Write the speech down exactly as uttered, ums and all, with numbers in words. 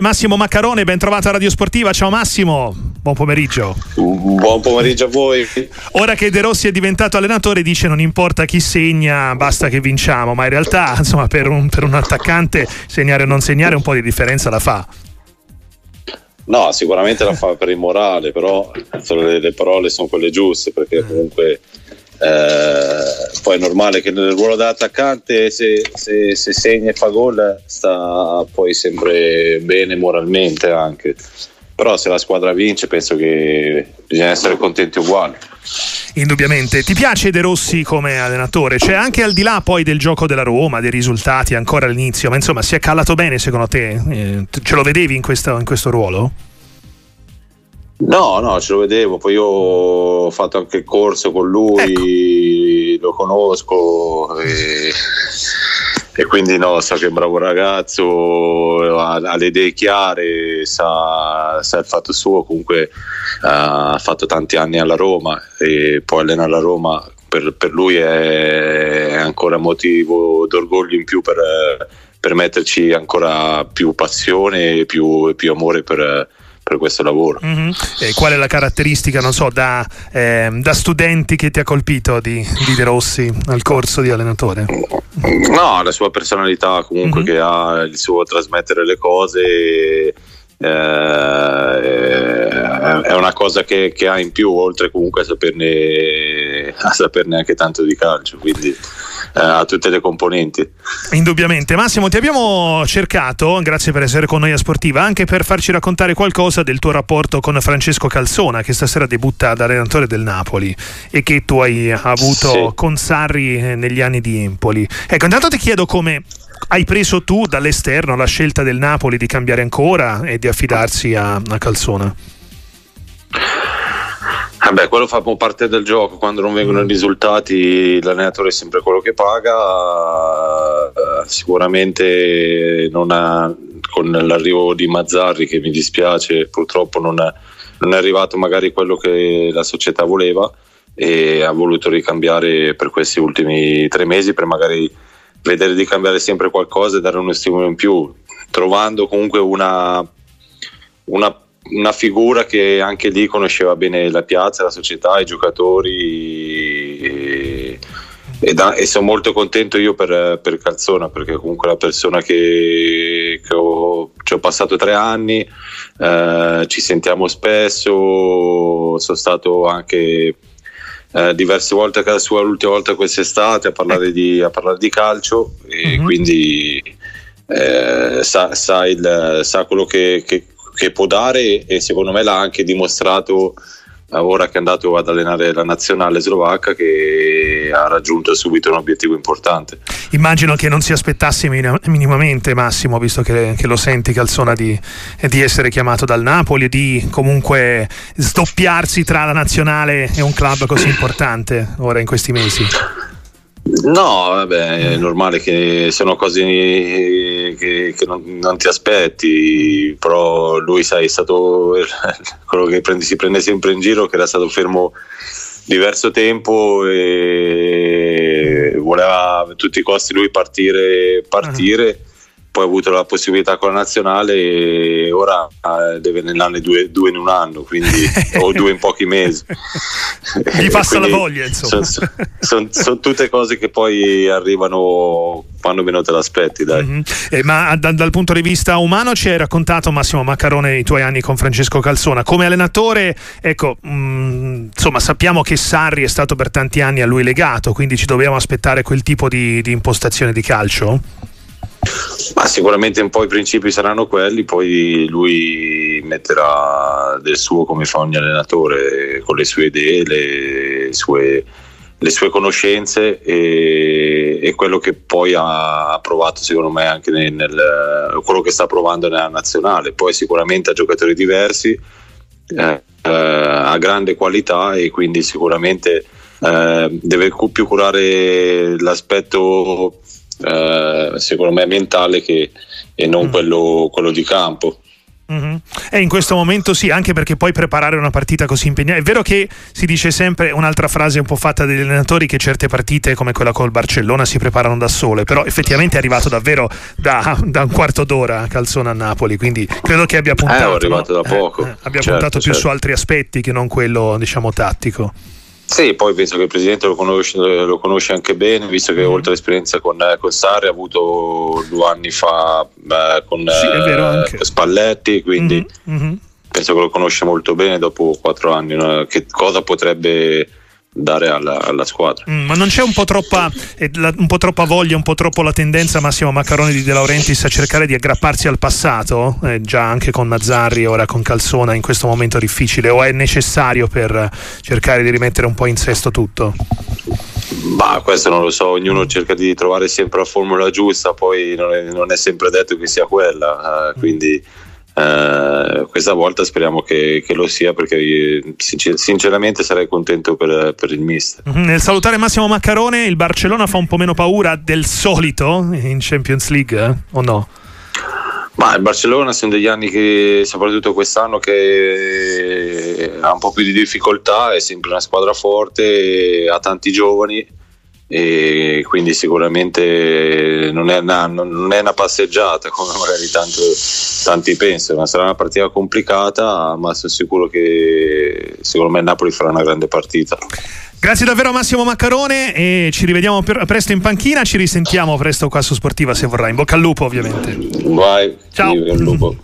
Massimo Maccarone, ben trovato a Radio Sportiva. Ciao Massimo, buon pomeriggio. Buon pomeriggio a voi. Ora che De Rossi è diventato allenatore dice non importa chi segna, basta che vinciamo, ma in realtà insomma per un, per un attaccante segnare o non segnare un po' di differenza la fa. No, sicuramente la fa per il morale, però le, le parole sono quelle giuste, perché comunque eh, poi è normale che nel ruolo da attaccante se, se, se segna e fa gol sta poi sempre bene moralmente anche, però se la squadra vince penso che bisogna essere contenti uguali. Indubbiamente. Ti piace De Rossi come allenatore? Cioè anche al di là poi del gioco della Roma, dei risultati ancora all'inizio, ma insomma si è calato bene secondo te? Eh, ce lo vedevi in questo, in questo ruolo? No, no, ce lo vedevo, poi io ho fatto anche il corso con lui, ecco. Lo conosco e, e quindi no, so che è un bravo ragazzo, ha, ha le idee chiare, sa, sa il fatto suo, comunque ha fatto tanti anni alla Roma e poi allena la Roma, per, per lui è, è ancora motivo d'orgoglio in più per, per metterci ancora più passione e più, più amore per... per questo lavoro. Mm-hmm. E qual è la caratteristica, non so, da, eh, da studenti che ti ha colpito di, di De Rossi al corso di allenatore? No, la sua personalità comunque, mm-hmm, che ha, il suo trasmettere le cose eh, è una cosa che, che ha in più, oltre comunque a saperne, a saperne anche tanto di calcio, quindi a tutte le componenti. Indubbiamente. Massimo, ti abbiamo cercato, grazie per essere con noi a Sportiva, anche per farci raccontare qualcosa del tuo rapporto con Francesco Calzona, che stasera debutta da allenatore del Napoli e che tu hai avuto, sì, con Sarri negli anni di Empoli. Ecco, intanto ti chiedo come hai preso tu dall'esterno la scelta del Napoli di cambiare ancora e di affidarsi a, a Calzona. Vabbè, quello fa parte del gioco, quando non vengono i risultati l'allenatore è sempre quello che paga. Sicuramente non ha, con l'arrivo di Mazzarri, che mi dispiace purtroppo non è, non è arrivato magari quello che la società voleva, e ha voluto ricambiare per questi ultimi tre mesi per magari vedere di cambiare sempre qualcosa e dare uno stimolo in più, trovando comunque una una una figura che anche lì conosceva bene la piazza, la società, i giocatori e, e, da, e sono molto contento io per, per Calzona, perché comunque la persona che, che ho, ci ho passato tre anni, eh, ci sentiamo spesso, sono stato anche eh, diverse volte a casa sua, l'ultima volta quest'estate a parlare di, a parlare di calcio e mm-hmm. quindi eh, sa, sa, il, sa quello che, che che può dare, e secondo me l'ha anche dimostrato ora che è andato ad allenare la nazionale slovacca, che ha raggiunto subito un obiettivo importante. Immagino che non si aspettasse minimamente, Massimo, visto che, che lo senti Calzona, di, di essere chiamato dal Napoli e di comunque sdoppiarsi tra la nazionale e un club così importante ora in questi mesi. No, vabbè, è normale che sono cose che, che non, non ti aspetti, però lui, sai, è stato quello che prende, si prende sempre in giro, che era stato fermo diverso tempo e voleva a tutti i costi lui partire, partire. Poi ha avuto la possibilità con la nazionale e ora deve allenarne due, due in un anno, quindi o due in pochi mesi. Gli passa la voglia, insomma. Sono son, son tutte cose che poi arrivano quando meno te l'aspetti, dai. Mm-hmm. eh, ma da, dal punto di vista umano ci hai raccontato, Massimo Maccarone, i tuoi anni con Francesco Calzona come allenatore. Ecco, mh, insomma, sappiamo che Sarri è stato per tanti anni a lui legato, quindi ci dobbiamo aspettare quel tipo di, di impostazione di calcio? Ma sicuramente un po' i principi saranno quelli, poi lui metterà del suo come fa ogni allenatore, con le sue idee, le sue, le sue conoscenze e, e quello che poi ha provato secondo me anche nel, nel quello che sta provando nella nazionale. Poi sicuramente ha giocatori diversi, eh, eh, ha grande qualità e quindi sicuramente eh, deve più curare l'aspetto Uh, secondo me mentale che, e non mm. quello, quello di campo. Mm-hmm. E in questo momento sì, anche perché poi preparare una partita così impegnata, è vero che si dice sempre, un'altra frase un po' fatta dagli allenatori, che certe partite come quella col Barcellona si preparano da sole, però effettivamente è arrivato davvero da, da un quarto d'ora Calzona a Napoli, quindi credo che abbia puntato, eh, è arrivato da poco. Eh, eh, abbia certo, puntato più certo. su altri aspetti che non quello, diciamo, tattico. Sì, poi penso che il presidente lo conosce, lo conosce anche bene, visto che oltre all'esperienza con, con Sarri ha avuto due anni fa eh, con sì, eh, Spalletti, quindi mm-hmm. Mm-hmm. penso che lo conosce molto bene dopo quattro anni, no? Che cosa potrebbe dare alla, alla squadra. Mm, ma non c'è un po' troppa eh, la, un po' troppa voglia, un po' troppo la tendenza Massimo Maccarone di De Laurentiis a cercare di aggrapparsi al passato, eh, già anche con Mazzarri, ora con Calzona, in questo momento difficile, o è necessario per cercare di rimettere un po' in sesto tutto? Ma questo non lo so, ognuno cerca di trovare sempre la formula giusta, poi non è, non è sempre detto che sia quella, eh, quindi Uh, questa volta speriamo che, che lo sia, perché io, sinceramente sarei contento per, per il mister. Mm-hmm. Nel salutare Massimo Maccarone, il Barcellona fa un po' meno paura del solito in Champions League, eh? O no? Ma il Barcellona sono degli anni che, soprattutto quest'anno, che ha un po' più di difficoltà, è sempre una squadra forte, ha tanti giovani e quindi sicuramente non è una, non è una passeggiata come magari tanto, tanti pensano, ma sarà una partita complicata, ma sono sicuro che secondo me Napoli farà una grande partita. Grazie davvero Massimo Maccarone e ci rivediamo presto in panchina, ci risentiamo presto qua su Sportiva se vorrai, in bocca al lupo ovviamente. Vai, ciao.